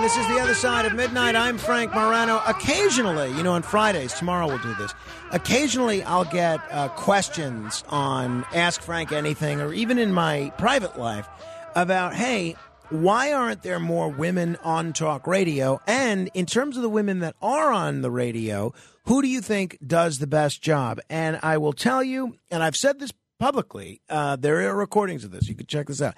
This is The Other Side of Midnight. I'm Frank Morano. Occasionally, you know, on Fridays, tomorrow we'll do this. Occasionally, I'll get questions on Ask Frank Anything, or even in my private life, about, hey, why aren't there more women on talk radio? And in terms of the women that are on the radio, who do you think does the best job? And I will tell you, and I've said this publicly, there are recordings of this. You can check this out.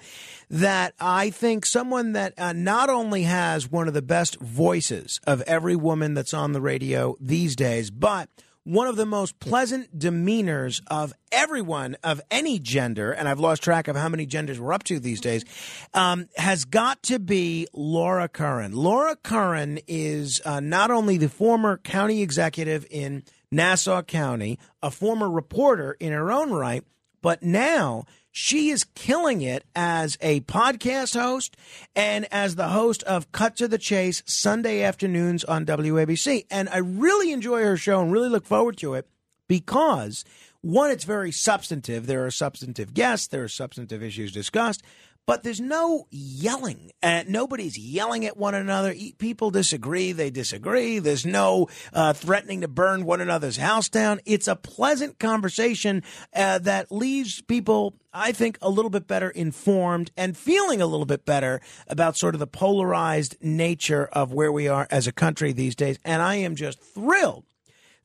That I think someone that not only has one of the best voices of every woman that's on the radio these days, but one of the most pleasant demeanors of everyone of any gender, and I've lost track of how many genders we're up to these days, has got to be Laura Curran. Laura Curran is not only the former county executive in Nassau County, a former reporter in her own right, but now she is killing it as a podcast host and as the host of Cut to the Chase Sunday afternoons on WABC. And I really enjoy her show and really look forward to it because, one, it's very substantive. There are substantive guests. There are substantive issues discussed. But there's no yelling. Nobody's yelling at one another. People disagree. They disagree. There's no threatening to burn one another's house down. It's a pleasant conversation that leaves people, I think, a little bit better informed and feeling a little bit better about sort of the polarized nature of where we are as a country these days. And I am just thrilled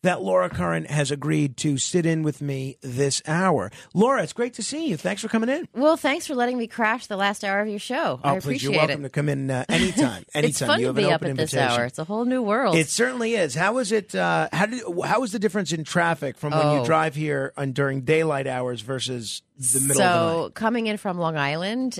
that Laura Curran has agreed to sit in with me this hour. Laura, it's great to see you. Thanks for coming in. Well, thanks for letting me crash the last hour of your show. Oh, I appreciate it. You're welcome to come in anytime. It's fun to be up at this hour. It's a whole new world. It certainly is. How is it? How is the difference in traffic from when you drive here and during daylight hours versus the middle of the night? So coming in from Long Island,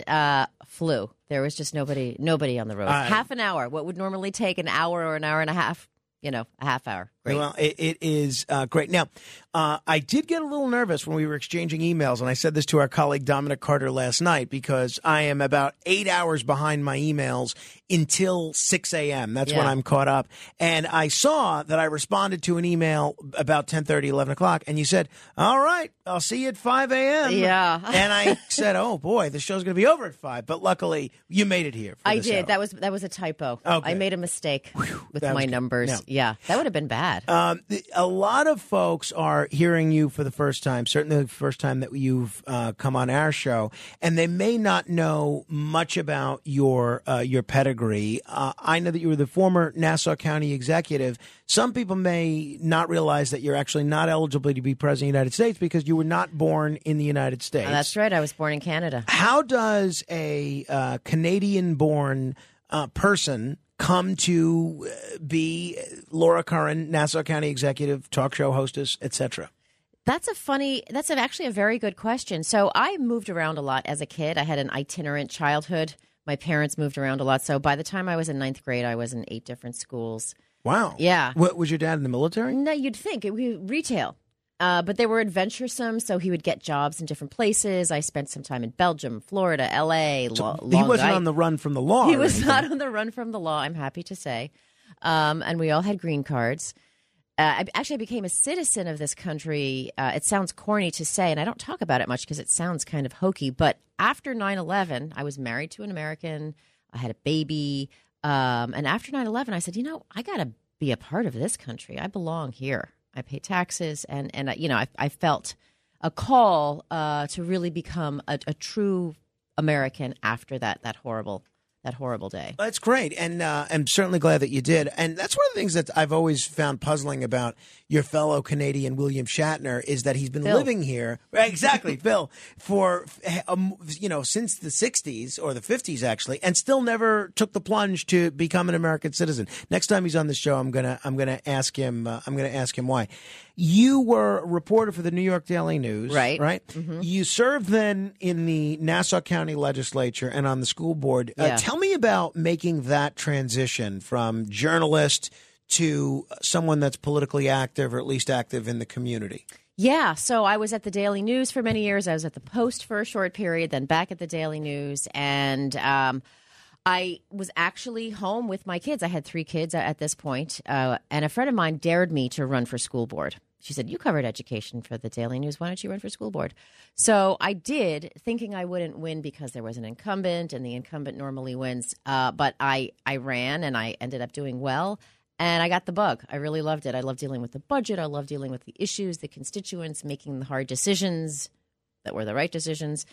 flew. There was just nobody on the road. Half an hour. What would normally take an hour or an hour and a half. You know, a half hour. Great. Well, it is great. Now, I did get a little nervous when we were exchanging emails, and I said this to our colleague Dominic Carter last night, because I am about 8 hours behind my emails until 6 a.m. That's when I'm caught up. And I saw that I responded to an email about 10:30, 11 o'clock, and you said, all right, I'll see you at 5 a.m. Yeah. And I said, oh, boy, the show's going to be over at 5. But luckily, you made it here. I did. Hour. That was a typo. Okay. I made a mistake with my numbers. Now, yeah, that would have been bad. A lot of folks are hearing you for the first time, certainly the first time that you've come on our show, and they may not know much about your pedigree. I know that you were the former Nassau County executive. Some people may not realize that you're actually not eligible to be president of the United States because you were not born in the United States. Oh, that's right. I was born in Canada. How does a Canadian-born person come to be Laura Curran, Nassau County executive, talk show hostess, etc.? That's actually a very good question. So I moved around a lot as a kid. I had an itinerant childhood. My parents moved around a lot. So by the time I was in ninth grade, I was in 8 different schools. Wow. Yeah. What, was your dad in the military? No, you'd think. It would retail. But they were adventuresome, so he would get jobs in different places. I spent some time in Belgium, Florida, L.A., Long Island. He wasn't on the run from the law. He was not on the run from the law, I'm happy to say. And we all had green cards. I became a citizen of this country. It sounds corny to say, and I don't talk about it much because it sounds kind of hokey. But after 9/11, I was married to an American. I had a baby. And after 9/11, I said, you know, I got to be a part of this country. I belong here. I pay taxes, and I felt a call to really become a true American after that horrible day. That's great. And I'm certainly glad that you did. And that's one of the things that I've always found puzzling about your fellow Canadian, William Shatner, is that he's been living here. Exactly, Phil, for, since the 60s or the 50s, actually, and still never took the plunge to become an American citizen. Next time he's on the show, I'm going to ask him why. You were a reporter for the New York Daily News, right? Mm-hmm. You served then in the Nassau County legislature and on the school board. Yeah. Tell me about making that transition from journalist to someone that's politically active, or at least active in the community. Yeah. So I was at the Daily News for many years. I was at the Post for a short period, then back at the Daily News. And I was actually home with my kids. I had 3 kids at this point. And a friend of mine dared me to run for school board. She said, you covered education for the Daily News. Why don't you run for school board? So I did, thinking I wouldn't win because there was an incumbent, and the incumbent normally wins. But I ran, and I ended up doing well, and I got the bug. I really loved it. I love dealing with the budget. I love dealing with the issues, the constituents, making the hard decisions that were the right decisions,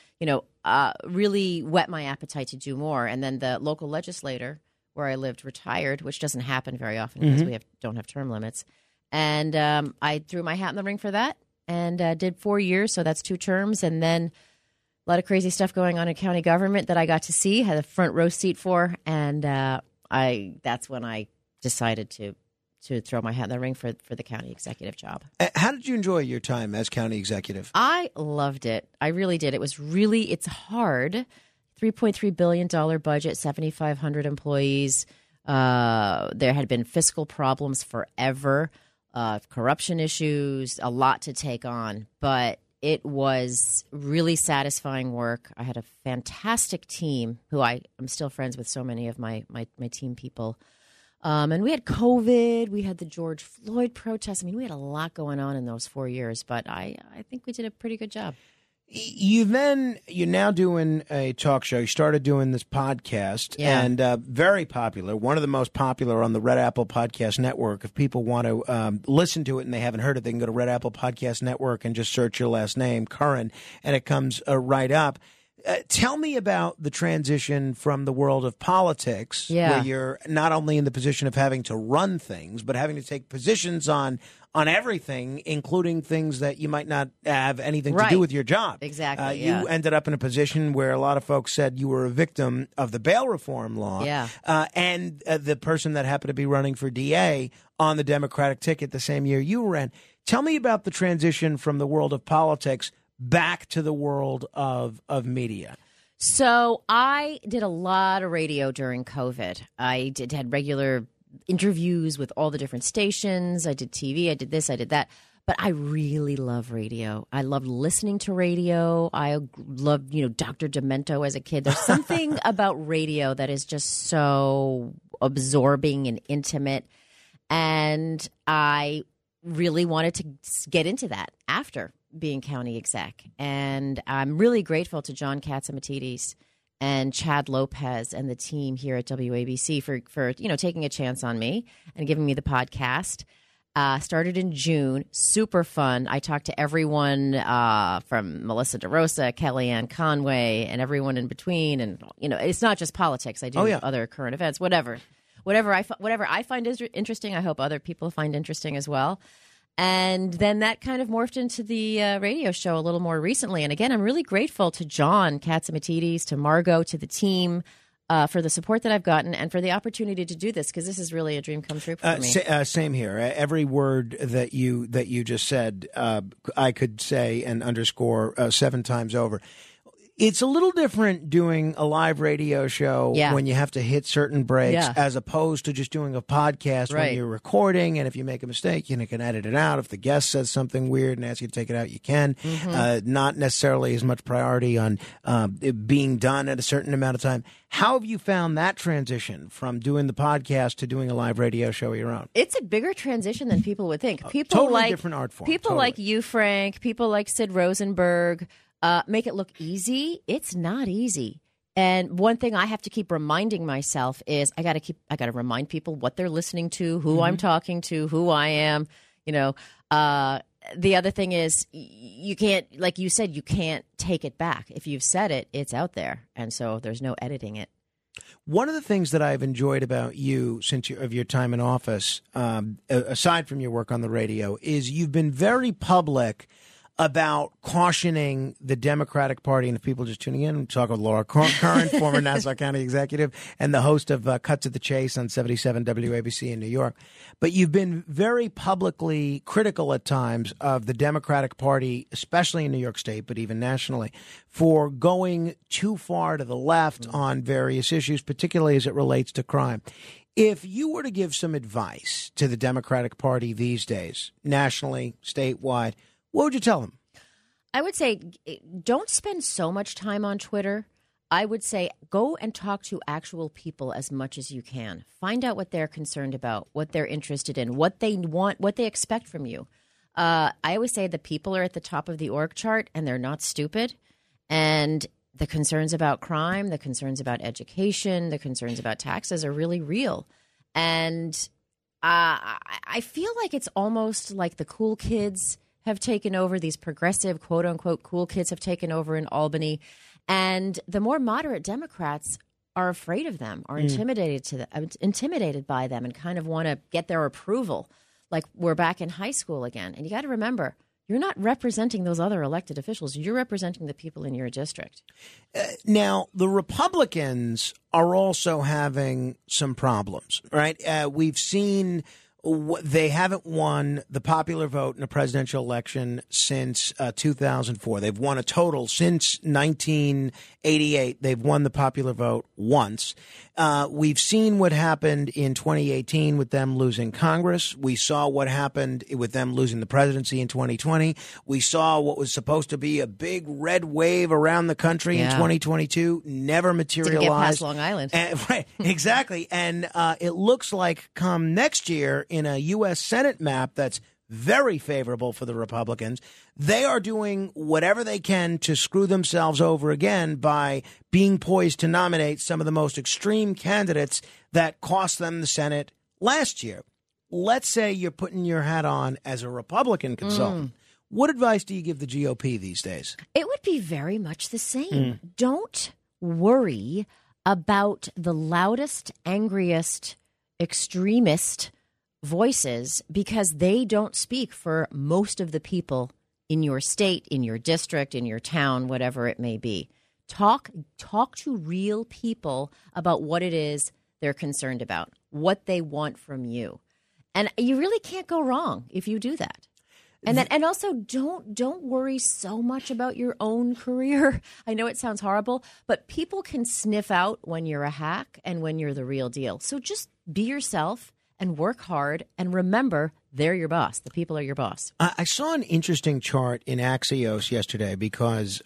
really whet my appetite to do more. And then the local legislator where I lived retired, which doesn't happen very often because mm-hmm. we don't have term limits. And I threw my hat in the ring for that, and did 4 years, so that's 2 terms. And then a lot of crazy stuff going on in county government that I got to see, had a front row seat for, and that's when I decided to throw my hat in the ring for the county executive job. How did you enjoy your time as county executive? I loved it. I really did. It was really – it's hard. $3.3 billion budget, 7,500 employees. There had been fiscal problems forever. Corruption issues, a lot to take on, but it was really satisfying work. I had a fantastic team who I am still friends with, so many of my team people. And we had COVID, we had the George Floyd protests. I mean, we had a lot going on in those 4 years, but I think we did a pretty good job. You're now doing a talk show. You started doing this podcast, and very popular, one of the most popular on the Red Apple Podcast Network. If people want to listen to it and they haven't heard it, they can go to Red Apple Podcast Network and just search your last name, Curran, and it comes right up. Tell me about the transition from the world of politics, where you're not only in the position of having to run things, but having to take positions on everything, including things that you might not have anything to do with your job. Exactly. You ended up in a position where a lot of folks said you were a victim of the bail reform law. Yeah. And the person that happened to be running for DA on the Democratic ticket the same year you ran. Tell me about the transition from the world of politics back to the world of media. So I did a lot of radio during COVID. I had regular interviews with all the different stations. I did TV. I did this. I did that. But I really love radio. I love listening to radio. I love, Dr. Demento as a kid. There's something about radio that is just so absorbing and intimate. And I really wanted to get into that after being county exec. And I'm really grateful to John Katsimatidis and Chad Lopez and the team here at WABC for taking a chance on me and giving me the podcast. Started in June. Super fun. I talked to everyone from Melissa DeRosa, Kellyanne Conway, and everyone in between. And, it's not just politics. I do other current events, whatever. Whatever I find is interesting, I hope other people find interesting as well. And then that kind of morphed into the radio show a little more recently. And again, I'm really grateful to John Katsimatidis, to Margot, to the team for the support that I've gotten and for the opportunity to do this, because this is really a dream come true for me. Same here. Every word that you just said, I could say and underscore 7 times over. It's a little different doing a live radio show when you have to hit certain breaks as opposed to just doing a podcast when you're recording. And if you make a mistake, you can edit it out. If the guest says something weird and asks you to take it out, you can. Mm-hmm. Not necessarily as much priority on it being done at a certain amount of time. How have you found that transition from doing the podcast to doing a live radio show of your own? It's a bigger transition than people would think. People totally like different art form. People like you, Frank. People like Sid Rosenberg. Make it look easy. It's not easy. And one thing I have to keep reminding myself is I got to remind people what they're listening to, who I'm talking to, who I am. the other thing is you can't, like you said, you can't take it back. If you've said it, it's out there. And so there's no editing it. One of the things that I've enjoyed about you since your time in office, aside from your work on the radio, is you've been very public about cautioning the Democratic Party. And if people just tuning in, I'm talking with Laura Curran, former Nassau County executive and the host of Cut to the Chase on 77 WABC in New York. But you've been very publicly critical at times of the Democratic Party, especially in New York State, but even nationally, for going too far to the left on various issues, particularly as it relates to crime. If you were to give some advice to the Democratic Party these days, nationally, statewide, what would you tell them? I would say don't spend so much time on Twitter. I would say go and talk to actual people as much as you can. Find out what they're concerned about, what they're interested in, what they want, what they expect from you. I always say the people are at the top of the org chart and they're not stupid. And the concerns about crime, the concerns about education, the concerns about taxes are really real. And I feel like it's almost like the cool kids have taken over. These progressive, quote unquote, cool kids have taken over in Albany. And the more moderate Democrats are afraid of them, are intimidated by them, and kind of want to get their approval. Like we're back in high school again. And you got to remember, you're not representing those other elected officials. You're representing the people in your district. Now, the Republicans are also having some problems, right? We've seen they haven't won the popular vote in a presidential election since 2004. They've won a total since 1988. They've won the popular vote once. We've seen what happened in 2018 with them losing Congress. We saw what happened with them losing the presidency in 2020. We saw what was supposed to be a big red wave around the country in 2022. Never materialized. Didn't get past Long Island. And, right, exactly. And it looks like come next year, in a U.S. Senate map that's very favorable for the Republicans, they are doing whatever they can to screw themselves over again by being poised to nominate some of the most extreme candidates that cost them the Senate last year. Let's say you're putting your hat on as a Republican consultant. What advice do you give the GOP these days? It would be very much the same. Don't worry about the loudest, angriest, extremist voices, because they don't speak for most of the people in your state, in your district, in your town, whatever it may be. Talk to real people about what it is they're concerned about, what they want from you. And you really can't go wrong if you do that. And then, and also don't worry so much about your own career. I know it sounds horrible, but people can sniff out when you're a hack and when you're the real deal. So just be yourself and work hard, and remember, they're your boss. The people are your boss. I saw an interesting chart in Axios yesterday because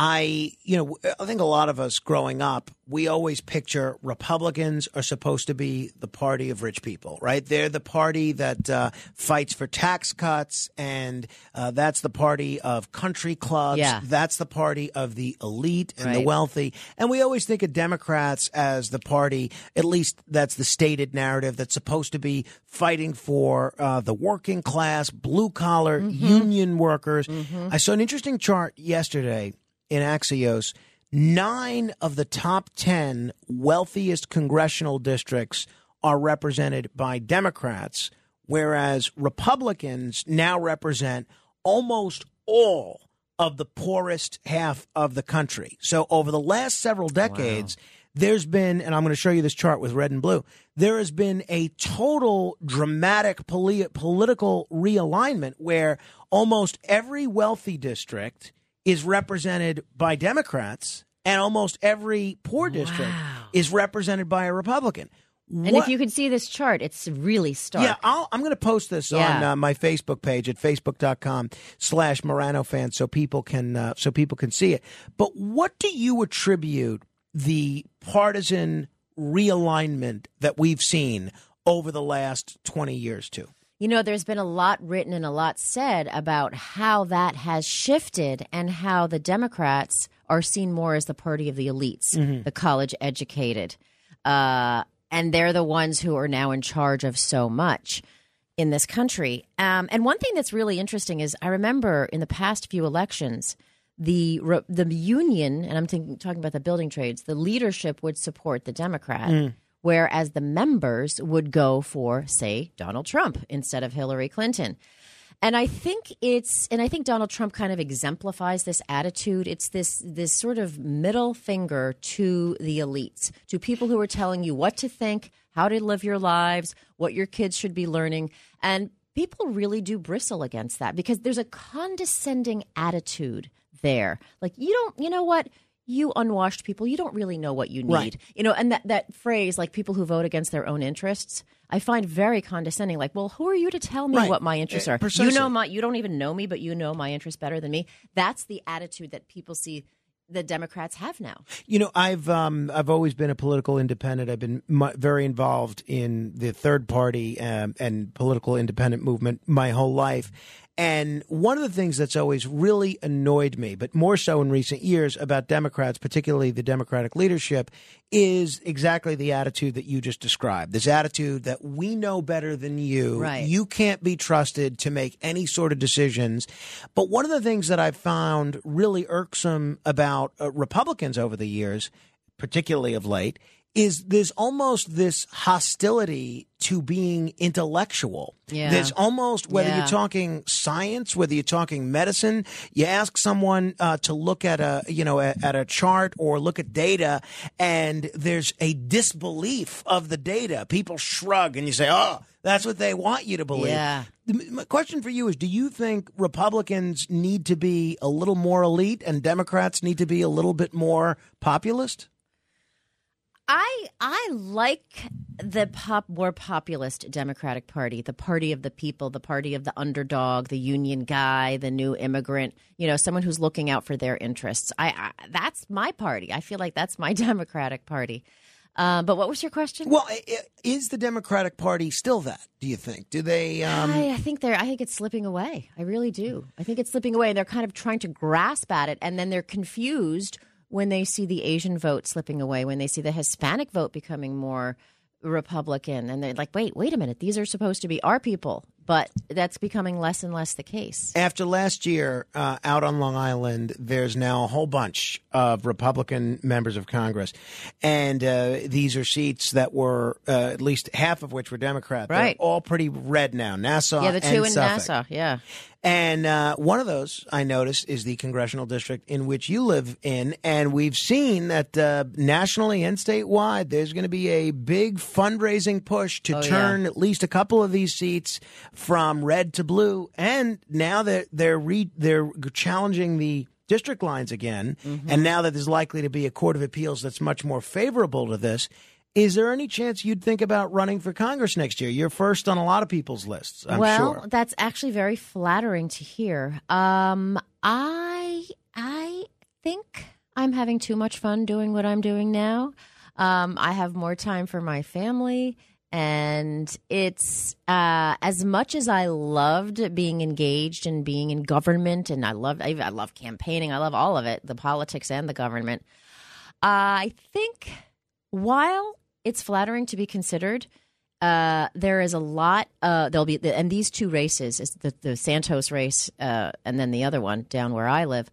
I think a lot of us growing up, we always picture Republicans are supposed to be the party of rich people, right? They're the party that fights for tax cuts, and that's the party of country clubs. Yeah. That's the party of the elite and the wealthy. And we always think of Democrats as the party, at least that's the stated narrative, that's supposed to be fighting for the working class, blue-collar union workers. I saw an interesting chart yesterday in Axios. 9 of the top 10 wealthiest congressional districts are represented by Democrats, whereas Republicans now represent almost all of the poorest half of the country. So over the last several decades, there's been, and I'm going to show you this chart with red and blue, there has been a total dramatic political realignment where almost every wealthy district is represented by Democrats, and almost every poor district is represented by a Republican. And if you could see this chart, it's really stark. Yeah, I'm going to post this on my Facebook page at facebook.com/MoranoFans so people can see it. But what do you attribute the partisan realignment that we've seen over the last 20 years to? You know, there's been a lot written and a lot said about how that has shifted and how the Democrats are seen more as the party of the elites, the college educated. And they're the ones who are now in charge of so much. in this country. And one thing that's really interesting is I remember in the past few elections, the union, and I'm talking about the building trades, the leadership would support the Democrat, whereas the members would go for, say, Donald Trump instead of Hillary Clinton. And I think I think Donald Trump kind of exemplifies this attitude. It's this sort of middle finger to the elites, to people who are telling you what to think, how to live your lives, what your kids should be learning. And people really do bristle against that because there's a condescending attitude there. Like, you know what? You unwashed people, you don't really know what you need. Right. You know, and that phrase, like people who vote against their own interests, I find very condescending. Like, well, who are you to tell me what my interests are? Precisely. You don't even know me, but you know my interests better than me. That's the attitude that people see the Democrats have now. You know, I've always been a political independent. I've been very involved in the third party and political independent movement my whole life. And one of the things that's always really annoyed me, but more so in recent years, about Democrats, particularly the Democratic leadership, is exactly the attitude that you just described. This attitude that we know better than you. Right. You can't be trusted to make any sort of decisions. But one of the things that I've found really irksome about Republicans over the years, particularly of late, is there's almost this hostility to being intellectual. Yeah. There's almost, whether you're talking science, whether you're talking medicine, you ask someone to look at a chart or look at data, and there's a disbelief of the data. People shrug, and you say, oh, that's what they want you to believe. Yeah. My question for you is, do you think Republicans need to be a little more elite and Democrats need to be a little bit more populist? I like the more populist Democratic Party, the party of the people, the party of the underdog, the union guy, the new immigrant, you know, someone who's looking out for their interests. I that's my party. I feel like that's my Democratic Party. But what was your question? Well, is the Democratic Party still that, do you think? Do they I think it's slipping away. I really do. I think it's slipping away. And they're kind of trying to grasp at it, and then they're confused when they see the Asian vote slipping away, when they see the Hispanic vote becoming more Republican, and they're like, wait a minute, these are supposed to be our people, but that's becoming less and less the case. After last year out on Long Island, there's now a whole bunch of Republican members of Congress, and these are seats that were at least half of which were Democrat. Right. They're all pretty red now. Nassau and Suffolk. Yeah, the two in Nassau, yeah. And one of those, I noticed, is the congressional district in which you live in. And we've seen that nationally and statewide, there's going to be a big fundraising push to turn at least a couple of these seats from red to blue. And now they're challenging the district lines again. Mm-hmm. And now that there's likely to be a court of appeals that's much more favorable to this. Is there any chance you'd think about running for Congress next year? You're first on a lot of people's lists, I'm sure. Well, that's actually very flattering to hear. I think I'm having too much fun doing what I'm doing now. I have more time for my family. And it's as much as I loved being engaged and being in government, and I love campaigning. I love all of it, the politics and the government. I think while it's flattering to be considered, there is a lot. There'll be, and these two races, is the Santos race and then the other one down where I live.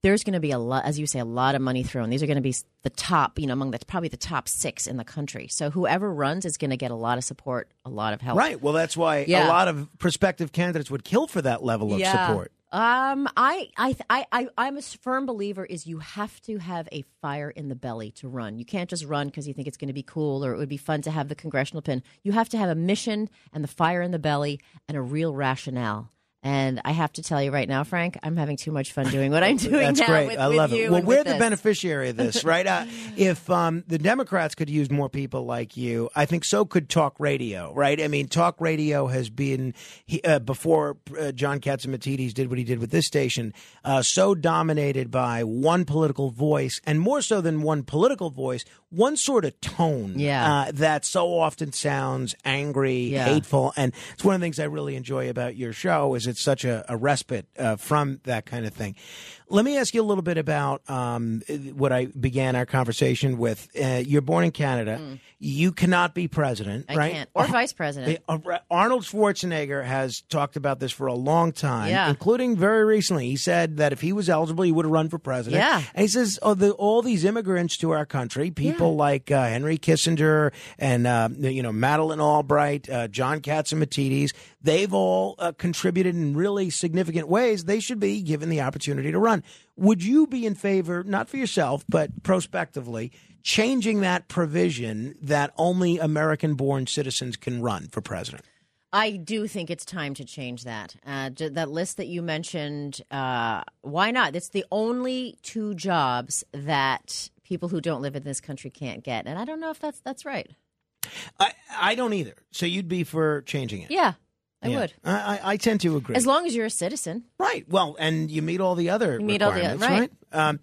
There's going to be a lot, as you say, a lot of money thrown. These are going to be the top, among probably the top six in the country. So whoever runs is going to get a lot of support, a lot of help. Right. Well, that's why a lot of prospective candidates would kill for that level of support. I'm a firm believer is you have to have a fire in the belly to run. You can't just run because you think it's going to be cool or it would be fun to have the congressional pin. You have to have a mission and the fire in the belly and a real rationale. And I have to tell you right now, Frank, I'm having too much fun doing what I'm doing now. That's great. I love it. Well, we're the beneficiary of this, right? If the Democrats could use more people like you, I think so could talk radio, right? I mean, talk radio has been, before John Katsimatidis did what he did with this station, so dominated by one political voice, and more so than one political voice, one sort of tone that so often sounds angry, hateful. And it's one of the things I really enjoy about your show is it's such a respite from that kind of thing. Let me ask you a little bit about what I began our conversation with. You're born in Canada. Mm. You cannot be president, right? I can't. Or vice president. Arnold Schwarzenegger has talked about this for a long time, including very recently. He said that if he was eligible, he would have run for president. Yeah. And he says all these immigrants to our country, people like Henry Kissinger and Madeleine Albright, John Katsimatidis, they've all contributed in really significant ways. They should be given the opportunity to run. Would you be in favor, not for yourself, but prospectively, changing that provision that only American-born citizens can run for president? I do think it's time to change that. That list that you mentioned, why not? It's the only two jobs that people who don't live in this country can't get. And I don't know if that's right. I don't either. So you'd be for changing it? Yeah. I would. I tend to agree. As long as you're a citizen. Right. Well, and you meet all the other requirements, right?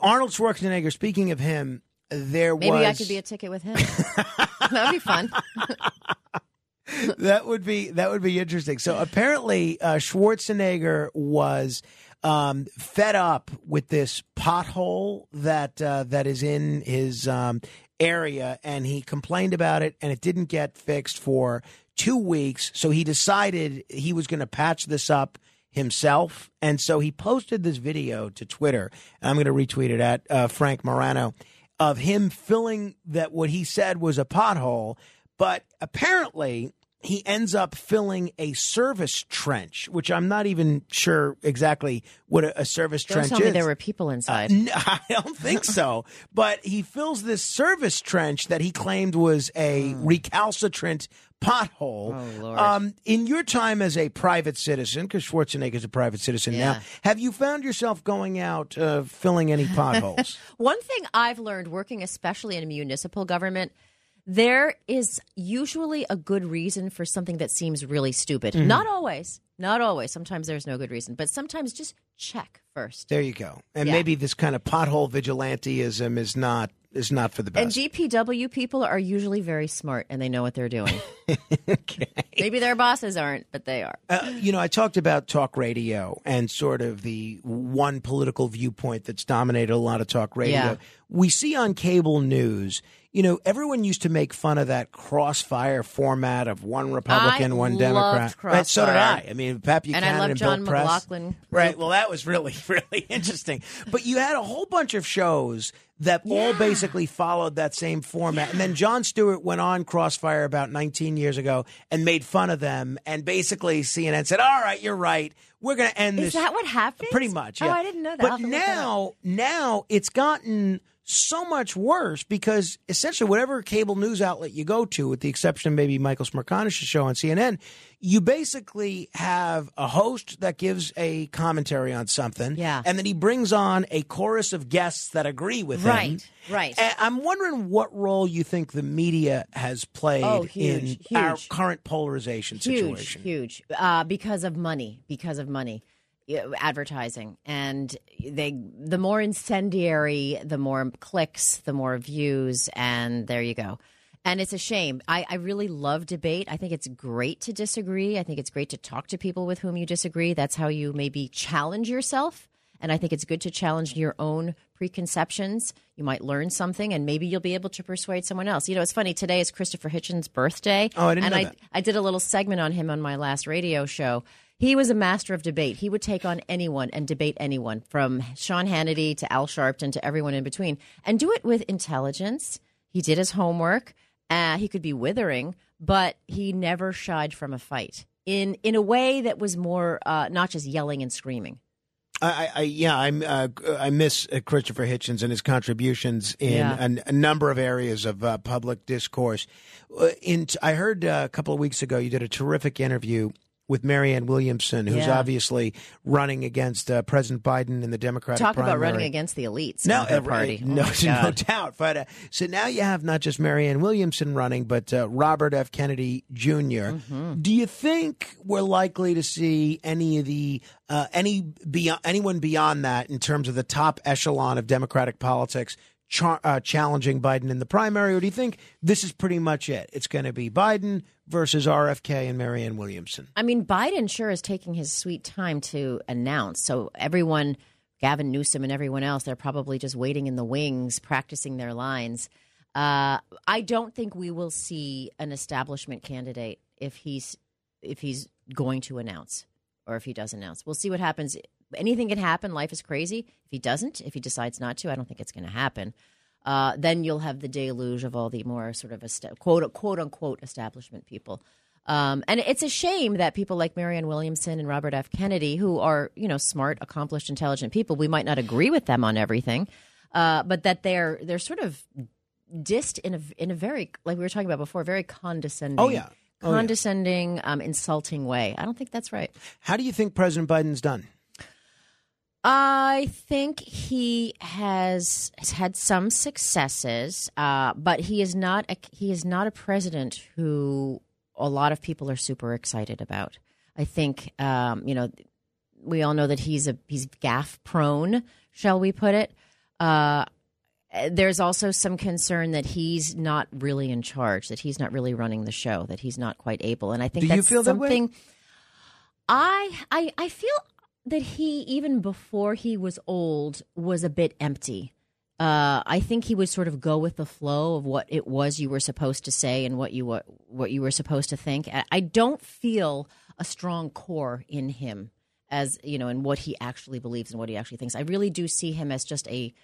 Arnold Schwarzenegger, speaking of him, maybe I could be a ticket with him. That would be fun. That would be interesting. So apparently Schwarzenegger was fed up with this pothole that is in his area, and he complained about it, and it didn't get fixed for 2 weeks. So he decided he was going to patch this up himself. And so he posted this video to Twitter. I'm going to retweet it at Frank Morano, of him filling that what he said was a pothole. But apparently he ends up filling a service trench, which I'm not even sure exactly what a service trench is. Don't tell me there were people inside. No, I don't think so. But he fills this service trench that he claimed was a recalcitrant pothole. Oh, Lord. In your time as a private citizen, because Schwarzenegger's a private citizen now, have you found yourself going out filling any potholes? One thing I've learned working especially in municipal government, there is usually a good reason for something that seems really stupid. Mm-hmm. Not always. Sometimes there's no good reason. But sometimes just check first. There you go. And maybe this kind of pothole vigilanteism is not for the best. And GPW people are usually very smart, and they know what they're doing. Okay. Maybe their bosses aren't, but they are. I talked about talk radio and sort of the one political viewpoint that's dominated a lot of talk radio. Yeah. We see on cable news, everyone used to make fun of that crossfire format of one Republican, one Democrat. Right, so did I. I mean, Pat Buchanan and I love John McLaughlin. Right. Well, that was really, really interesting. But you had a whole bunch of shows that all basically followed that same format. Yeah. And then Jon Stewart went on Crossfire about 19 years ago and made fun of them. And basically CNN said, all right, you're right. We're going to end this. Is that what happened? Pretty much. Yeah. Oh, I didn't know that. But now it's gotten so much worse because essentially whatever cable news outlet you go to, with the exception of maybe Michael Smirkanish's show on CNN, you basically have a host that gives a commentary on something, and then he brings on a chorus of guests that agree with him. Right. And I'm wondering what role you think the media has played in our current polarization situation. Huge. Because of money. Advertising, and the more incendiary, the more clicks, the more views, and there you go. And it's a shame. I really love debate. I think it's great to disagree. I think it's great to talk to people with whom you disagree. That's how you maybe challenge yourself. And I think it's good to challenge your own preconceptions. You might learn something, and maybe you'll be able to persuade someone else. It's funny. Today is Christopher Hitchens' birthday. Oh, I didn't know that. I did a little segment on him on my last radio show. He was a master of debate. He would take on anyone and debate anyone, from Sean Hannity to Al Sharpton to everyone in between, and do it with intelligence. He did his homework. He could be withering, but he never shied from a fight in a way that was more not just yelling and screaming. I miss Christopher Hitchens and his contributions in a number of areas of public discourse. I heard a couple of weeks ago you did a terrific interview with Marianne Williamson, who's obviously running against President Biden in the Democratic primary. Talk about running against the elites. No, her party. No doubt. But, so now you have not just Marianne Williamson running, but Robert F. Kennedy Jr. Mm-hmm. Do you think we're likely to see any of the anyone beyond that in terms of the top echelon of Democratic politics challenging Biden in the primary, or do you think this is pretty much it? It's going to be Biden versus RFK and Marianne Williamson. I mean, Biden sure is taking his sweet time to announce, so everyone Gavin Newsom and everyone else, they're probably just waiting in the wings, practicing their lines. I don't think we will see an establishment candidate if he's going to announce or if he does announce. We'll see what happens. Anything can happen. Life is crazy. If he doesn't, if he decides not to, I don't think it's going to happen. Then you'll have the deluge of all the more sort of quote unquote establishment people. And it's a shame that people like Marianne Williamson and Robert F. Kennedy, who are, smart, accomplished, intelligent people, we might not agree with them on everything, but that they're sort of dissed in a very, like we were talking about before, very condescending. Oh, yeah. Oh, condescending, yeah. Insulting way. I don't think that's right. How do you think President Biden's done? I think he has had some successes, but he is not a president who a lot of people are super excited about. I think we all know that he's gaffe prone, shall we put it? There's also some concern that he's not really in charge, that he's not really running the show, that he's not quite able. And I think that's something. That way? I feel that he, even before he was old, was a bit empty. I think he would sort of go with the flow of what it was you were supposed to say and what you were supposed to think. I don't feel a strong core in him, as in what he actually believes and what he actually thinks. I really do see him as just a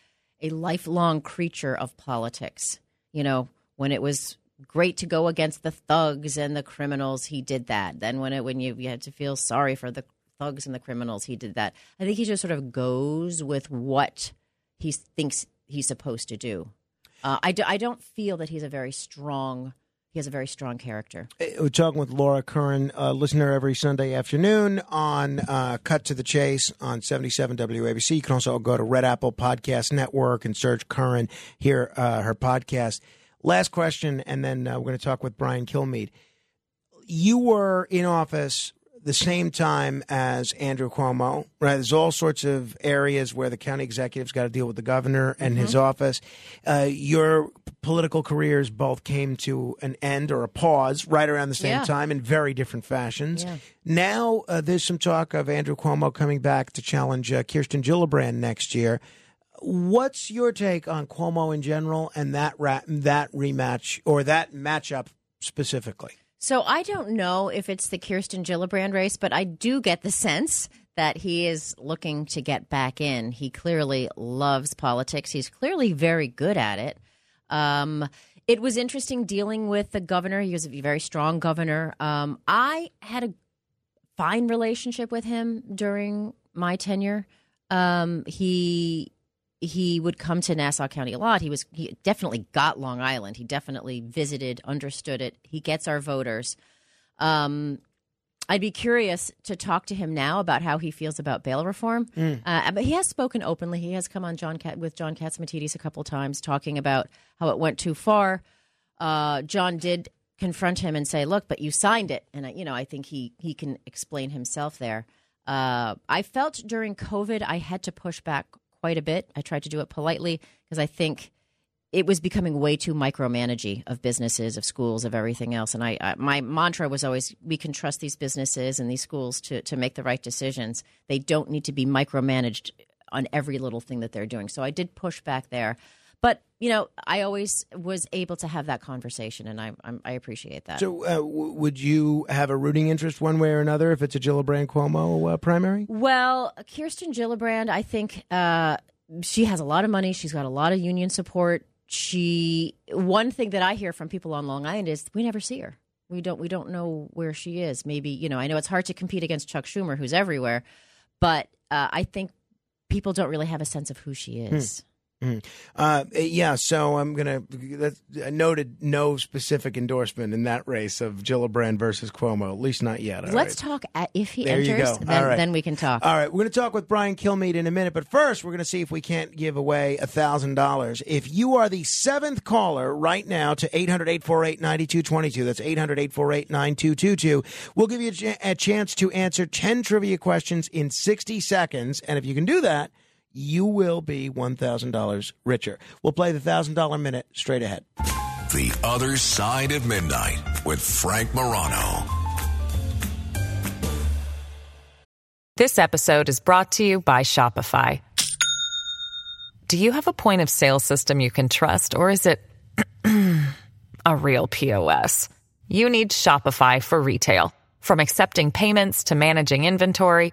lifelong creature of politics. When it was great to go against the thugs and the criminals, he did that. Then when you had to feel sorry for the thugs and the criminals, he did that. I think he just sort of goes with what he thinks he's supposed to do. I don't feel that he has a very strong character. We're talking with Laura Curran, a listener every Sunday afternoon on Cut to the Chase on 77 WABC. You can also go to Red Apple Podcast Network and search Curran, hear her podcast. Last question, and then we're going to talk with Brian Kilmeade. You were in office the same time as Andrew Cuomo, right? There's all sorts of areas where the county executive's got to deal with the governor and his office. Your political careers both came to an end or a pause right around the same time in very different fashions. Yeah. Now there's some talk of Andrew Cuomo coming back to challenge Kirsten Gillibrand next year. What's your take on Cuomo in general and that rematch or that matchup specifically? So I don't know if it's the Kirsten Gillibrand race, but I do get the sense that he is looking to get back in. He clearly loves politics. He's clearly very good at it. It was interesting dealing with the governor. He was a very strong governor. I had a fine relationship with him during my tenure. He would come to Nassau County a lot. He definitely got Long Island. He definitely visited, understood it. He gets our voters. I'd be curious to talk to him now about how he feels about bail reform. But he has spoken openly. He has come on with John Katsimatidis a couple times talking about how it went too far. John did confront him and say, look, but you signed it. And, I think he can explain himself there. I felt during COVID I had to push back quite a bit. I tried to do it politely because I think it was becoming way too micromanagey of businesses, of schools, of everything else. And my mantra was always, we can trust these businesses and these schools to make the right decisions. They don't need to be micromanaged on every little thing that they're doing. So I did push back there. But, I always was able to have that conversation, and I appreciate that. So would you have a rooting interest one way or another if it's a Gillibrand-Cuomo primary? Well, Kirsten Gillibrand, I think she has a lot of money. She's got a lot of union support. One thing that I hear from people on Long Island is we never see her. We don't know where she is. Maybe, I know it's hard to compete against Chuck Schumer, who's everywhere, but I think people don't really have a sense of who she is. So I'm going to noted no specific endorsement in that race of Gillibrand versus Cuomo, at least not yet. Let's talk if he enters, then we can talk. All right. We're going to talk with Brian Kilmeade in a minute. But first, we're going to see if we can't give away $1,000. If you are the seventh caller right now to 800-848-9222, that's 800-848-9222, we'll give you a chance to answer 10 trivia questions in 60 seconds. And if you can do that, you will be $1,000 richer. We'll play the $1,000 minute straight ahead. The Other Side of Midnight with Frank Morano. This episode is brought to you by Shopify. Do you have a point of sale system you can trust, or is it a real POS? You need Shopify for retail. From accepting payments to managing inventory,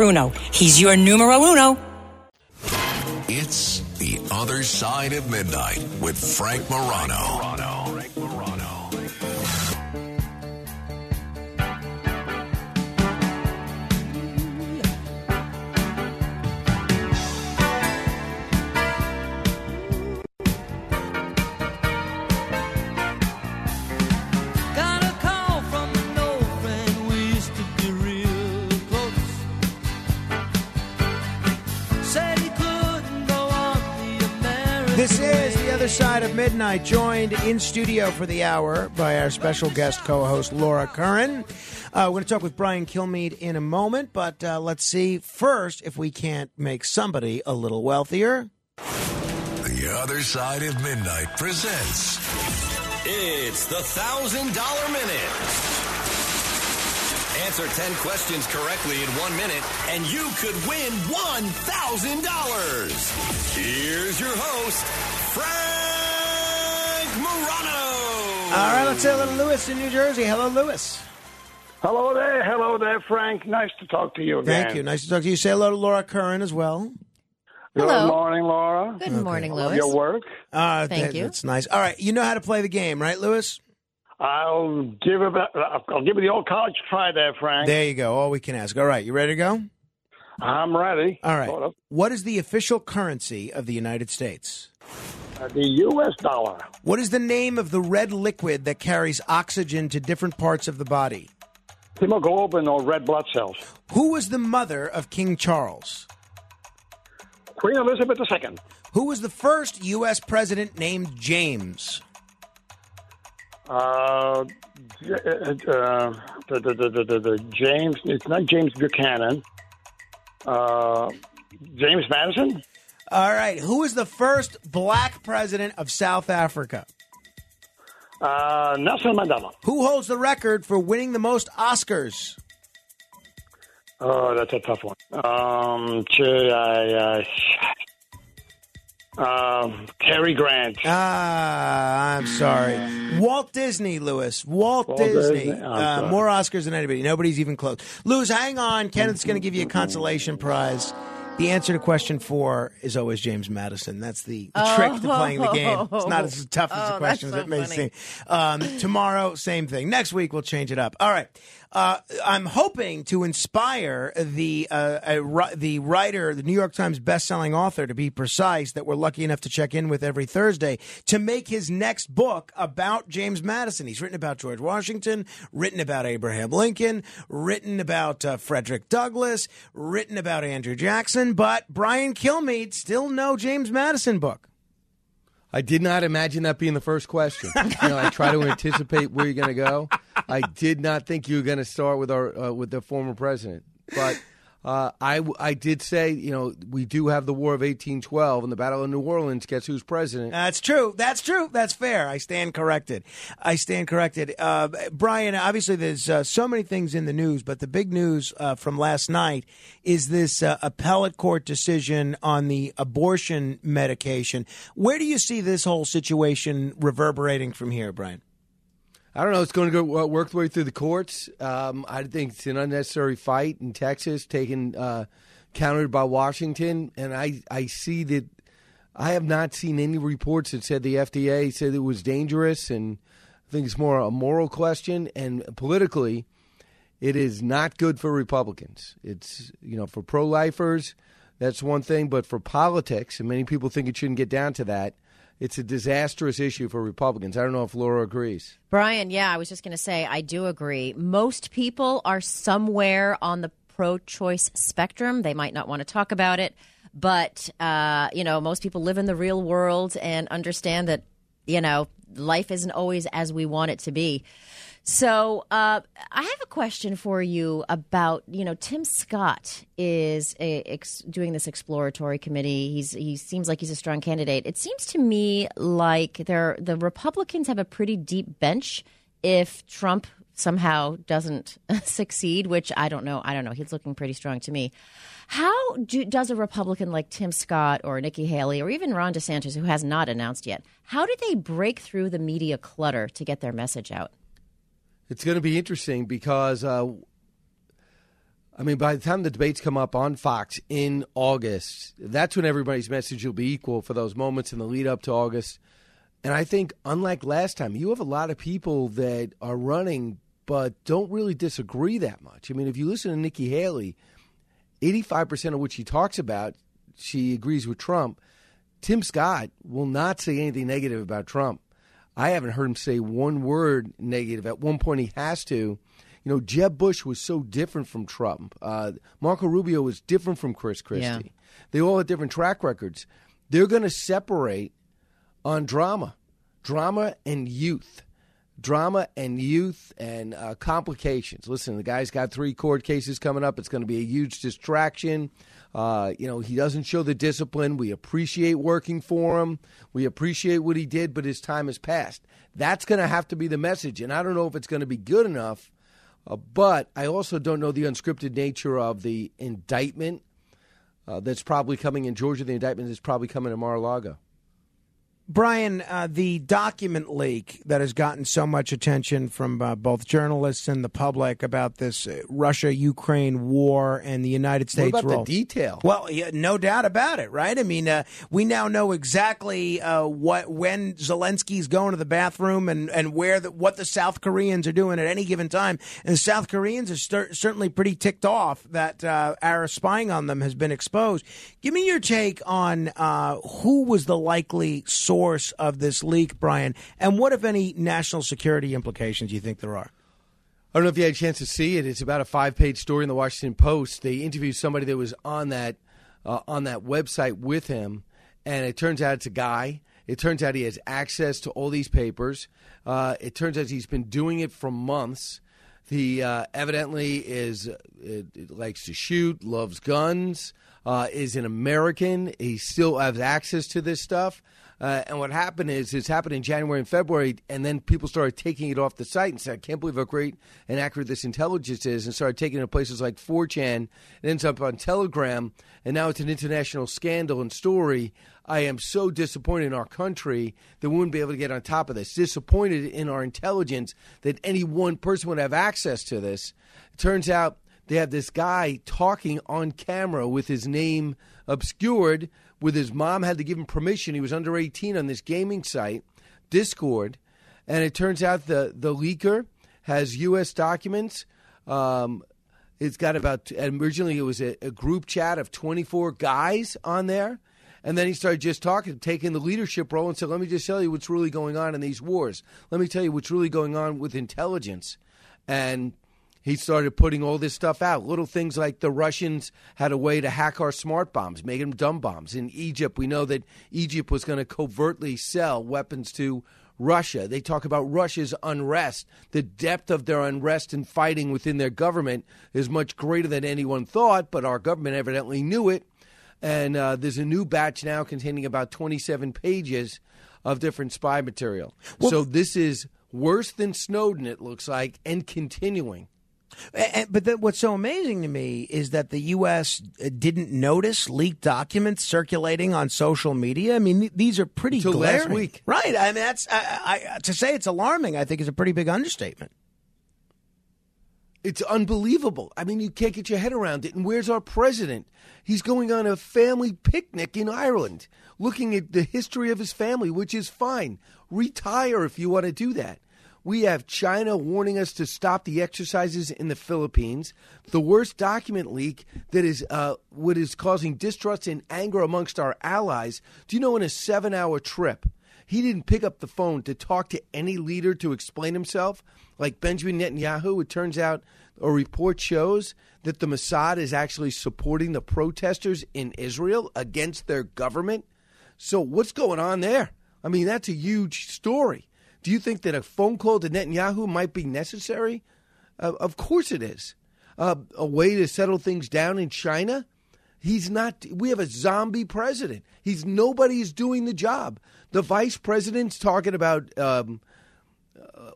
Bruno. He's your numero uno. It's The Other Side of Midnight with Frank Morano. This is The Other Side of Midnight, joined in studio for the hour by our special guest co-host, Laura Curran. We're going to talk with Brian Kilmeade in a moment, but let's see first if we can't make somebody a little wealthier. The Other Side of Midnight presents It's the $1,000 Minute. Answer 10 questions correctly in 1 minute, and you could win $1,000. Here's your host, Frank Morano. All right, let's say hello to Lewis in New Jersey. Hello, Lewis. Hello there, Frank. Nice to talk to you again. Thank you. Nice to talk to you. Say hello to Laura Curran as well. Hello. Good morning, Laura. Good morning, Lewis. Your work. Thank you. That's nice. All right, you know how to play the game, right, Lewis? I'll give it the old college try there, Frank. There you go. All we can ask. All right, you ready to go? I'm ready. All right. Sort of. What is the official currency of the United States? The U.S. dollar. What is the name of the red liquid that carries oxygen to different parts of the body? Hemoglobin, or red blood cells. Who was the mother of King Charles? Queen Elizabeth II. Who was the first U.S. president named James? James. It's not James Buchanan. James Madison? All right. Who was the first black president of South Africa? Nelson Mandela. Who holds the record for winning the most Oscars? Oh, that's a tough one. Cary Grant. I'm sorry. Walt Disney, Lewis. Walt Disney. More Oscars than anybody. Nobody's even close. Lewis, hang on. Kenneth's going to give you a consolation prize. The answer to question 4 is always James Madison. That's the trick to playing the game. It's not as tough as the questions it may seem. Tomorrow, same thing. Next week, we'll change it up. All right. I'm hoping to inspire the writer, the New York Times bestselling author, to be precise, that we're lucky enough to check in with every Thursday, to make his next book about James Madison. He's written about George Washington, written about Abraham Lincoln, written about Frederick Douglass, written about Andrew Jackson, but Brian Kilmeade, still no James Madison book. I did not imagine that being the first question. I try to anticipate where you're going to go. I did not think you were going to start with the former president. But I did say, we do have the War of 1812 and the Battle of New Orleans. Guess who's president? That's true. That's fair. I stand corrected. Brian, obviously there's so many things in the news, but the big news from last night is this appellate court decision on the abortion medication. Where do you see this whole situation reverberating from here, Brian? I don't know. It's going to go work the way through the courts. I think it's an unnecessary fight in Texas, countered by Washington. And I see that I have not seen any reports that said the FDA said it was dangerous. And I think it's more a moral question. And politically, it is not good for Republicans. It's, for pro-lifers. That's one thing. But for politics, and many people think it shouldn't get down to that, it's a disastrous issue for Republicans. I don't know if Laura agrees. Brian, yeah, I was just going to say I do agree. Most people are somewhere on the pro-choice spectrum. They might not want to talk about it. But, you know, most people live in the real world and understand that, you know, life isn't always as we want it to be. So I have a question for you about, you know, Tim Scott is doing this exploratory committee. He seems like he's a strong candidate. It seems to me like the Republicans have a pretty deep bench if Trump somehow doesn't succeed, which I don't know. He's looking pretty strong to me. How does a Republican like Tim Scott or Nikki Haley or even Ron DeSantis, who has not announced yet, how do they break through the media clutter to get their message out? It's going to be interesting because, I mean, by the time the debates come up on Fox in August, that's when everybody's message will be equal for those moments in the lead up to August. And I think, unlike last time, you have a lot of people that are running but don't really disagree that much. I mean, if you listen to Nikki Haley, 85% of what she talks about, she agrees with Trump. Tim Scott will not say anything negative about Trump. I haven't heard him say one word negative. At one point, he has to. You know, Jeb Bush was so different from Trump. Marco Rubio was different from Chris Christie. Yeah. They all had different track records. They're going to separate on drama and youth and complications. Listen, the guy's got 3 court cases coming up. It's going to be a huge distraction. You know, he doesn't show the discipline. We appreciate working for him. We appreciate what he did, but his time has passed. That's going to have to be the message. And I don't know if it's going to be good enough, but I also don't know the unscripted nature of the indictment that's probably coming in Georgia, the indictment that's probably coming in Mar-a-Lago. Brian, the document leak that has gotten so much attention from both journalists and the public about this Russia-Ukraine war and the United States role. What about the detail? Well, yeah, no doubt about it, right? I mean, we now know exactly when Zelensky's going to the bathroom and what the South Koreans are doing at any given time. And the South Koreans are certainly pretty ticked off that our spying on them has been exposed. Give me your take on who was the likely source of this leak, Brian, and what, if any, national security implications you think there are? I don't know if you had a chance to see it. It's about a 5-page story in the Washington Post. They interviewed somebody that was on that website with him, and it turns out it's a guy. It turns out he has access to all these papers. It turns out he's been doing it for months. He evidently is likes to shoot, loves guns, is an American. He still has access to this stuff. And what happened is it's happened in January and February, and then people started taking it off the site and said, I can't believe how great and accurate this intelligence is, and started taking it to places like 4chan. It ends up on Telegram, and now it's an international scandal and story. I am so disappointed in our country that we wouldn't be able to get on top of this, disappointed in our intelligence that any one person would have access to this. It turns out they have this guy talking on camera with his name obscured, with his mom had to give him permission. He was under 18 on this gaming site, Discord. And it turns out the leaker has U.S. documents. It's got about, originally it was a group chat of 24 guys on there. And then he started just talking, taking the leadership role and said, let me just tell you what's really going on in these wars. Let me tell you what's really going on with intelligence. And he started putting all this stuff out, little things like the Russians had a way to hack our smart bombs, make them dumb bombs. In Egypt, we know that Egypt was going to covertly sell weapons to Russia. They talk about Russia's unrest. The depth of their unrest and fighting within their government is much greater than anyone thought, but our government evidently knew it. And there's a new batch now containing about 27 pages of different spy material. Well, so this is worse than Snowden, it looks like, and continuing. But what's so amazing to me is that the U.S. didn't notice leaked documents circulating on social media. I mean, these are pretty glaring. Until last week. Right. I mean, that's to say it's alarming, I think, is a pretty big understatement. It's unbelievable. I mean, you can't get your head around it. And where's our president? He's going on a family picnic in Ireland, looking at the history of his family, which is fine. Retire if you want to do that. We have China warning us to stop the exercises in the Philippines. The worst document leak that is what is causing distrust and anger amongst our allies. Do you know in a 7-hour trip, he didn't pick up the phone to talk to any leader to explain himself? Like Benjamin Netanyahu, it turns out a report shows that the Mossad is actually supporting the protesters in Israel against their government. So what's going on there? I mean, that's a huge story. Do you think that a phone call to Netanyahu might be necessary? Of course it is. A way to settle things down in China? He's not. We have a zombie president. Nobody's doing the job. The vice president's talking about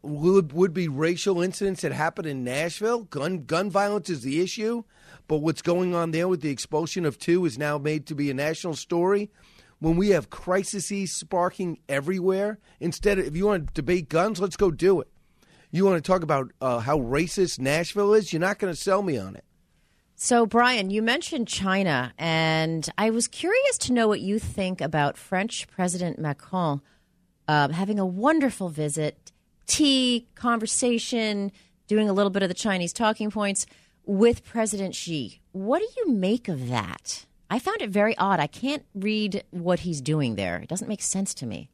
would be racial incidents that happened in Nashville. Gun violence is the issue. But what's going on there with the expulsion of two is now made to be a national story. When we have crises sparking everywhere, instead of, if you want to debate guns, let's go do it. You want to talk about how racist Nashville is? You're not going to sell me on it. So, Brian, you mentioned China, and I was curious to know what you think about French President Macron having a wonderful visit, tea, conversation, doing a little bit of the Chinese talking points with President Xi. What do you make of that? I found it very odd. I can't read what he's doing there. It doesn't make sense to me.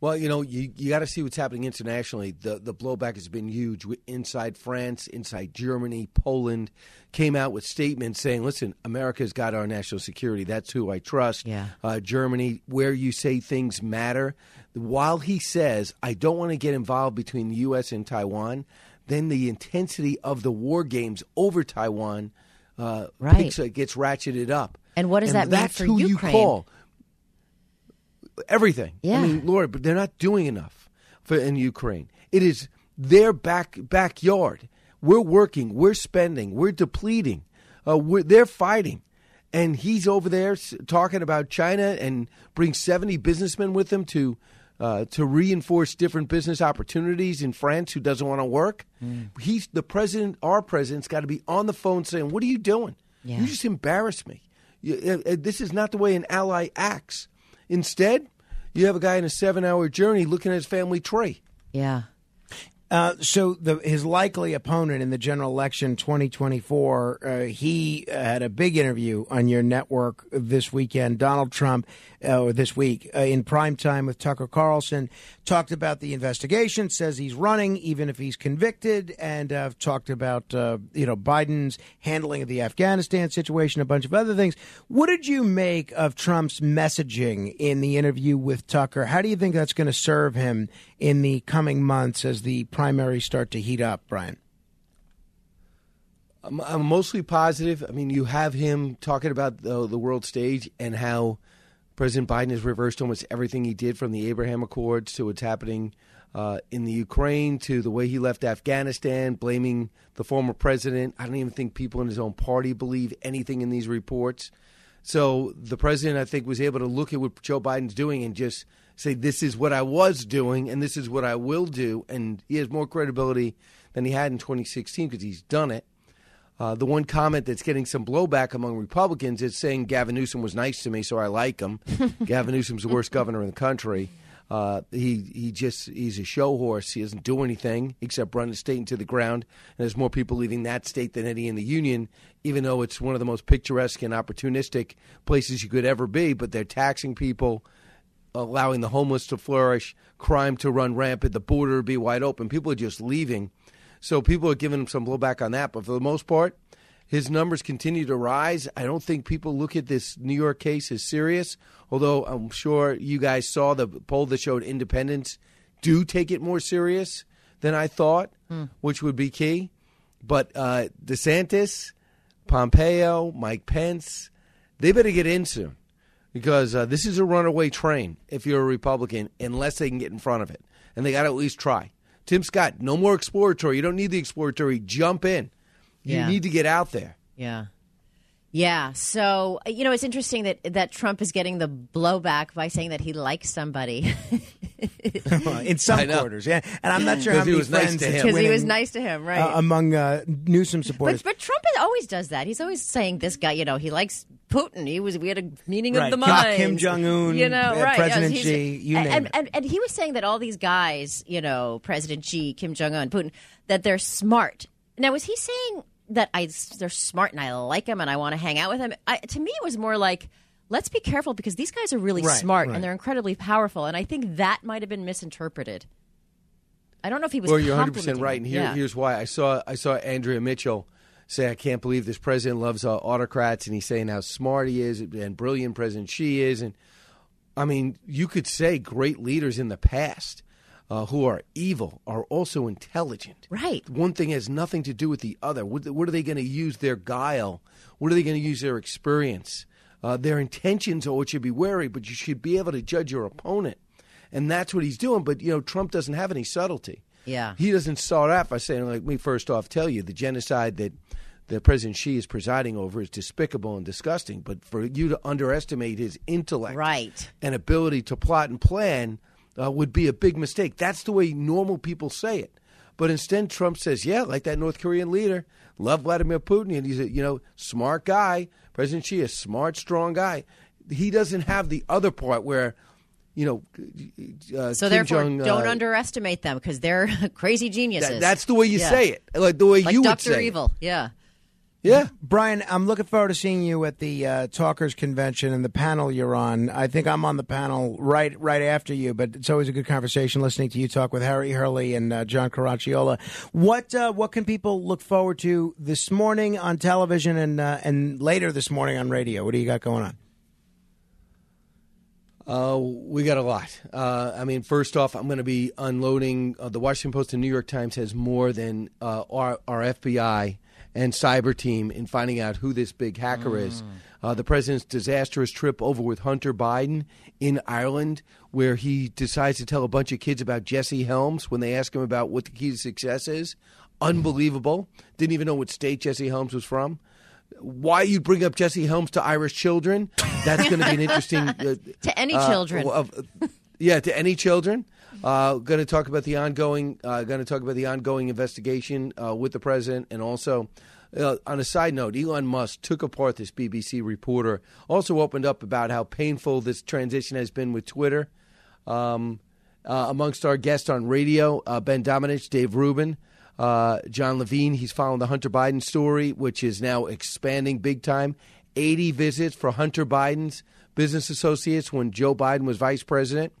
Well, you know, you got to see what's happening internationally. The blowback has been huge inside France, inside Germany, Poland came out with statements saying, listen, America's got our national security. That's who I trust. Yeah. Germany, where you say things matter. While he says, I don't want to get involved between the U.S. and Taiwan, then the intensity of the war games over Taiwan gets ratcheted up. And what does that mean for Ukraine? That's who you call. Everything. Yeah. I mean, Laura, but they're not doing enough in Ukraine. It is their backyard. We're working. We're spending. We're depleting. They're fighting. And he's over there talking about China and brings 70 businessmen with him to reinforce different business opportunities in France who doesn't want to work. Mm. He's the president. Our president's got to be on the phone saying, what are you doing? Yeah. You just embarrassed me. This is not the way an ally acts. Instead, you have a guy in a 7-hour journey looking at his family tree. Yeah. So his likely opponent in the general election 2024, he had a big interview on your network this weekend. Donald Trump, in primetime with Tucker Carlson, talked about the investigation, says he's running even if he's convicted, and talked about Biden's handling of the Afghanistan situation, a bunch of other things. What did you make of Trump's messaging in the interview with Tucker? How do you think that's going to serve him in the coming months as the primaries start to heat up, Brian? I'm mostly positive. I mean, you have him talking about the world stage and how President Biden has reversed almost everything he did, from the Abraham Accords to what's happening in the Ukraine to the way he left Afghanistan, blaming the former president. I don't even think people in his own party believe anything in these reports. So the president, I think, was able to look at what Joe Biden's doing and just say, this is what I was doing and this is what I will do. And he has more credibility than he had in 2016 because he's done it. The one comment that's getting some blowback among Republicans is saying Gavin Newsom was nice to me, so I like him. Gavin Newsom's the worst governor in the country. He's a show horse. He doesn't do anything except run the state into the ground. And there's more people leaving that state than any in the union, even though it's one of the most picturesque and opportunistic places you could ever be. But they're taxing people, allowing the homeless to flourish, crime to run rampant, the border to be wide open. People are just leaving. So people are giving him some blowback on that. But for the most part, his numbers continue to rise. I don't think people look at this New York case as serious, although I'm sure you guys saw the poll that showed independents do take it more serious than I thought, which would be key. But DeSantis, Pompeo, Mike Pence, they better get in soon. Because this is a runaway train if you're a Republican, unless they can get in front of it. And they got to at least try. Tim Scott, no more exploratory. You don't need the exploratory. Jump in. You need to get out there. Yeah. Yeah. So, you know, it's interesting that Trump is getting the blowback by saying that he likes somebody. In some quarters, yeah. And I'm not sure how many friends because he was nice to him, right? Among Newsom supporters. But Trump always does that. He's always saying this guy, you know, he likes Putin. We had a meeting of the minds. Kim Jong Un, you know, right. President Xi, you name it. And he was saying that all these guys, you know, President Xi, Kim Jong Un, Putin, that they're smart. Now, was he saying that they're smart and I like them and I want to hang out with them? To me, it was more like, let's be careful because these guys are really smart and they're incredibly powerful. And I think that might have been misinterpreted. I don't know if he was complimenting. You're 100% right. And here's why. I saw Andrea Mitchell say, I can't believe this president loves autocrats. And he's saying how smart he is and brilliant President Xi is. And I mean, you could say great leaders in the past who are evil are also intelligent. Right. One thing has nothing to do with the other. What are they going to use their guile? What are they going to use their experience? Their intentions are what should be wary, but you should be able to judge your opponent. And that's what he's doing. But, you know, Trump doesn't have any subtlety. Yeah. He doesn't start out by saying, like, let me first off tell you the genocide that President Xi is presiding over is despicable and disgusting. But for you to underestimate his intellect and ability to plot and plan would be a big mistake. That's the way normal people say it. But instead, Trump says, yeah, like that North Korean leader, love Vladimir Putin. And he's a, you know, smart guy. President Xi, a smart, strong guy. He doesn't have the other part where, you know, so Kim therefore, Jong, don't underestimate them because they're crazy geniuses. That's the way you say it, like the way you would say it. Like Dr. Evil, yeah. Yeah. Brian, I'm looking forward to seeing you at the Talkers Convention and the panel you're on. I think I'm on the panel right after you, but it's always a good conversation listening to you talk with Harry Hurley and John Caracciola. What can people look forward to this morning on television and later this morning on radio? What do you got going on? We got a lot. I mean, first off, I'm going to be unloading the Washington Post and New York Times has more than our FBI and cyber team in finding out who this big hacker is. The president's disastrous trip over with Hunter Biden in Ireland, where he decides to tell a bunch of kids about Jesse Helms when they ask him about what the key to success is. Unbelievable. Didn't even know what state Jesse Helms was from. Why you bring up Jesse Helms to Irish children? That's going to be an interesting... to any children. Yeah, to any children. Going to talk about the ongoing. Going to talk about the ongoing investigation with the president, and also, on a side note, Elon Musk took apart this BBC reporter. Also opened up about how painful this transition has been with Twitter. Amongst our guests on radio, Ben Domenech, Dave Rubin, John Levine. He's following the Hunter Biden story, which is now expanding big time. 80 visits for Hunter Biden's business associates when Joe Biden was vice president.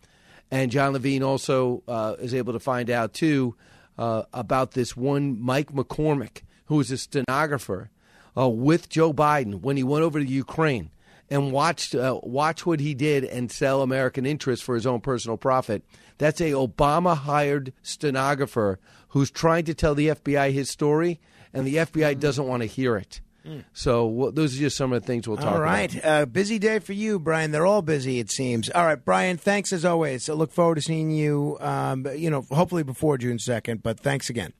And John Levine also is able to find out, too, about this one Mike McCormick, who was a stenographer with Joe Biden when he went over to Ukraine and watched what he did and sell American interests for his own personal profit. That's a Obama-hired stenographer who's trying to tell the FBI his story, and the FBI doesn't want to hear it. So those are just some of the things we'll talk about. All right. Busy day for you, Brian. They're all busy, it seems. All right, Brian, thanks as always. I look forward to seeing you, you know, hopefully before June 2nd, but thanks again.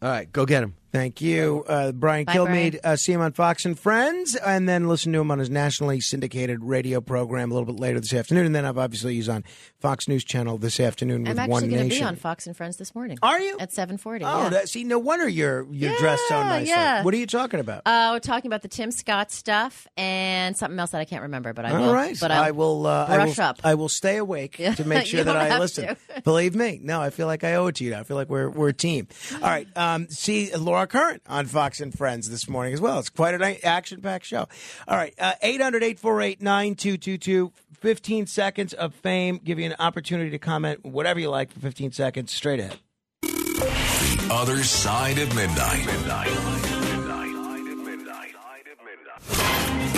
All right, go get him. Thank you. Brian Kilmeade, see him on Fox and Friends, and then listen to him on his nationally syndicated radio program a little bit later this afternoon. And then obviously he's on Fox News Channel this afternoon with One Nation. I'm actually going to be on Fox and Friends this morning. Are you? At 7:40. Oh, yeah. See, no wonder you're dressed so nicely. Yeah. What are you talking about? We're talking about the Tim Scott stuff and something else that I can't remember, but I will. All right. But I will brush up. I will stay awake to make sure that I listen. Believe me. No, I feel like I owe it to you now. I feel like we're a team. All right. See Laura Curran on Fox and Friends this morning as well. It's quite an action-packed show. All right, 800-848-9222, 15 seconds of fame. Give you an opportunity to comment whatever you like for 15 seconds straight ahead. The Other Side of Midnight.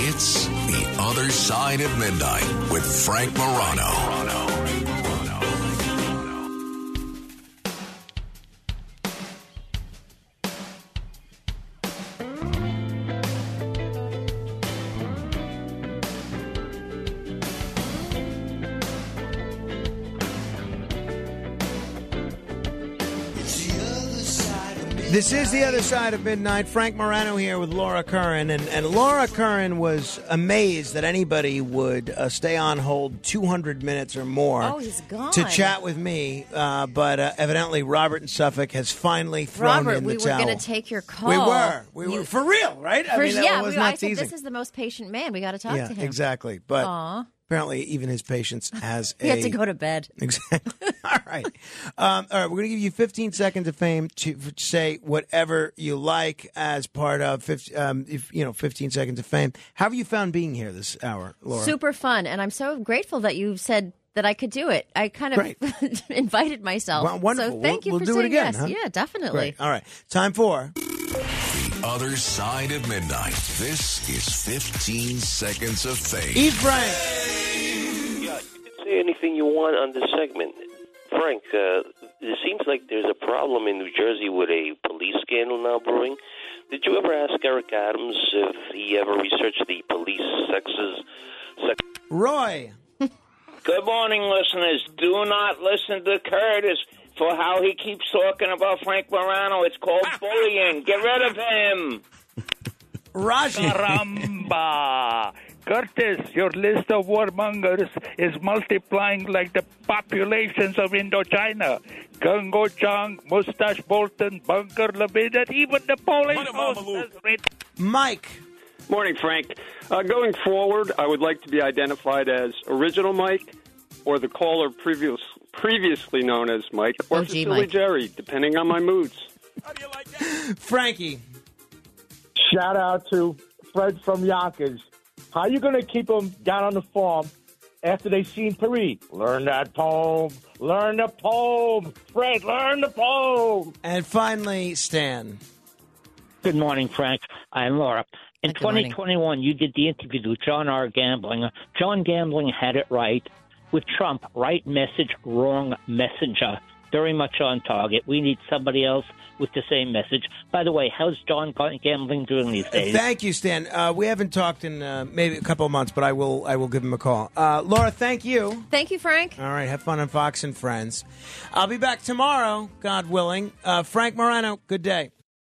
It's The Other Side of Midnight with Frank Morano. The other side of me. This is The Other Side of Midnight. Frank Morano here with Laura Curran. And Laura Curran was amazed that anybody would stay on hold 200 minutes or more to chat with me. But evidently Robert in Suffolk has finally thrown in the towel. Robert, we were going to take your call. We were. For real, right? I mean, that was not teasing. This is the most patient man. We got to talk to him. Exactly. But apparently even his patience has a... He had to go to bed. Exactly. All right. We're going to give you 15 seconds of fame to say whatever you like as part of 15 seconds of fame. How have you found being here this hour, Laura? Super fun, and I'm so grateful that you said that I could do it. I kind of invited myself. Well, wonderful. So thank you for saying again, yes. Huh? Yeah, definitely. Great. All right. Time for The Other Side of Midnight. This is 15 seconds of fame. Eve Frank. Yeah, you can say anything you want on this segment. Frank, it seems like there's a problem in New Jersey with a police scandal now brewing. Did you ever ask Eric Adams if he ever researched the police sexes? Roy. Good morning, listeners. Do not listen to Curtis for how he keeps talking about Frank Morano. It's called bullying. Get rid of him. Raji. Caramba. Curtis, your list of warmongers is multiplying like the populations of Indochina. Gungo Chang, Mustache Bolton, Bunker Levin, and even the Polish host. Mike. Morning, Frank. Going forward, I would like to be identified as Original Mike or the caller previously known as Mike or Silly Jerry, depending on my moods. How do you like that? Frankie. Shout out to Fred from Yonkers. How are you going to keep them down on the farm after they seen Paris? Learn that poem. Learn the poem. Fred, learn the poem. And finally, Stan. Good morning, Frank. I'm Laura. In 2021, you did the interview with John R. Gambling. John Gambling had it right. With Trump, right message, wrong messenger. Very much on target. We need somebody else with the same message. By the way, how's John Gambling doing these days? Thank you, Stan. We haven't talked in maybe a couple of months, but I will give him a call. Laura, thank you. Thank you, Frank. All right, have fun on Fox and Friends. I'll be back tomorrow, God willing. Frank Morano, good day.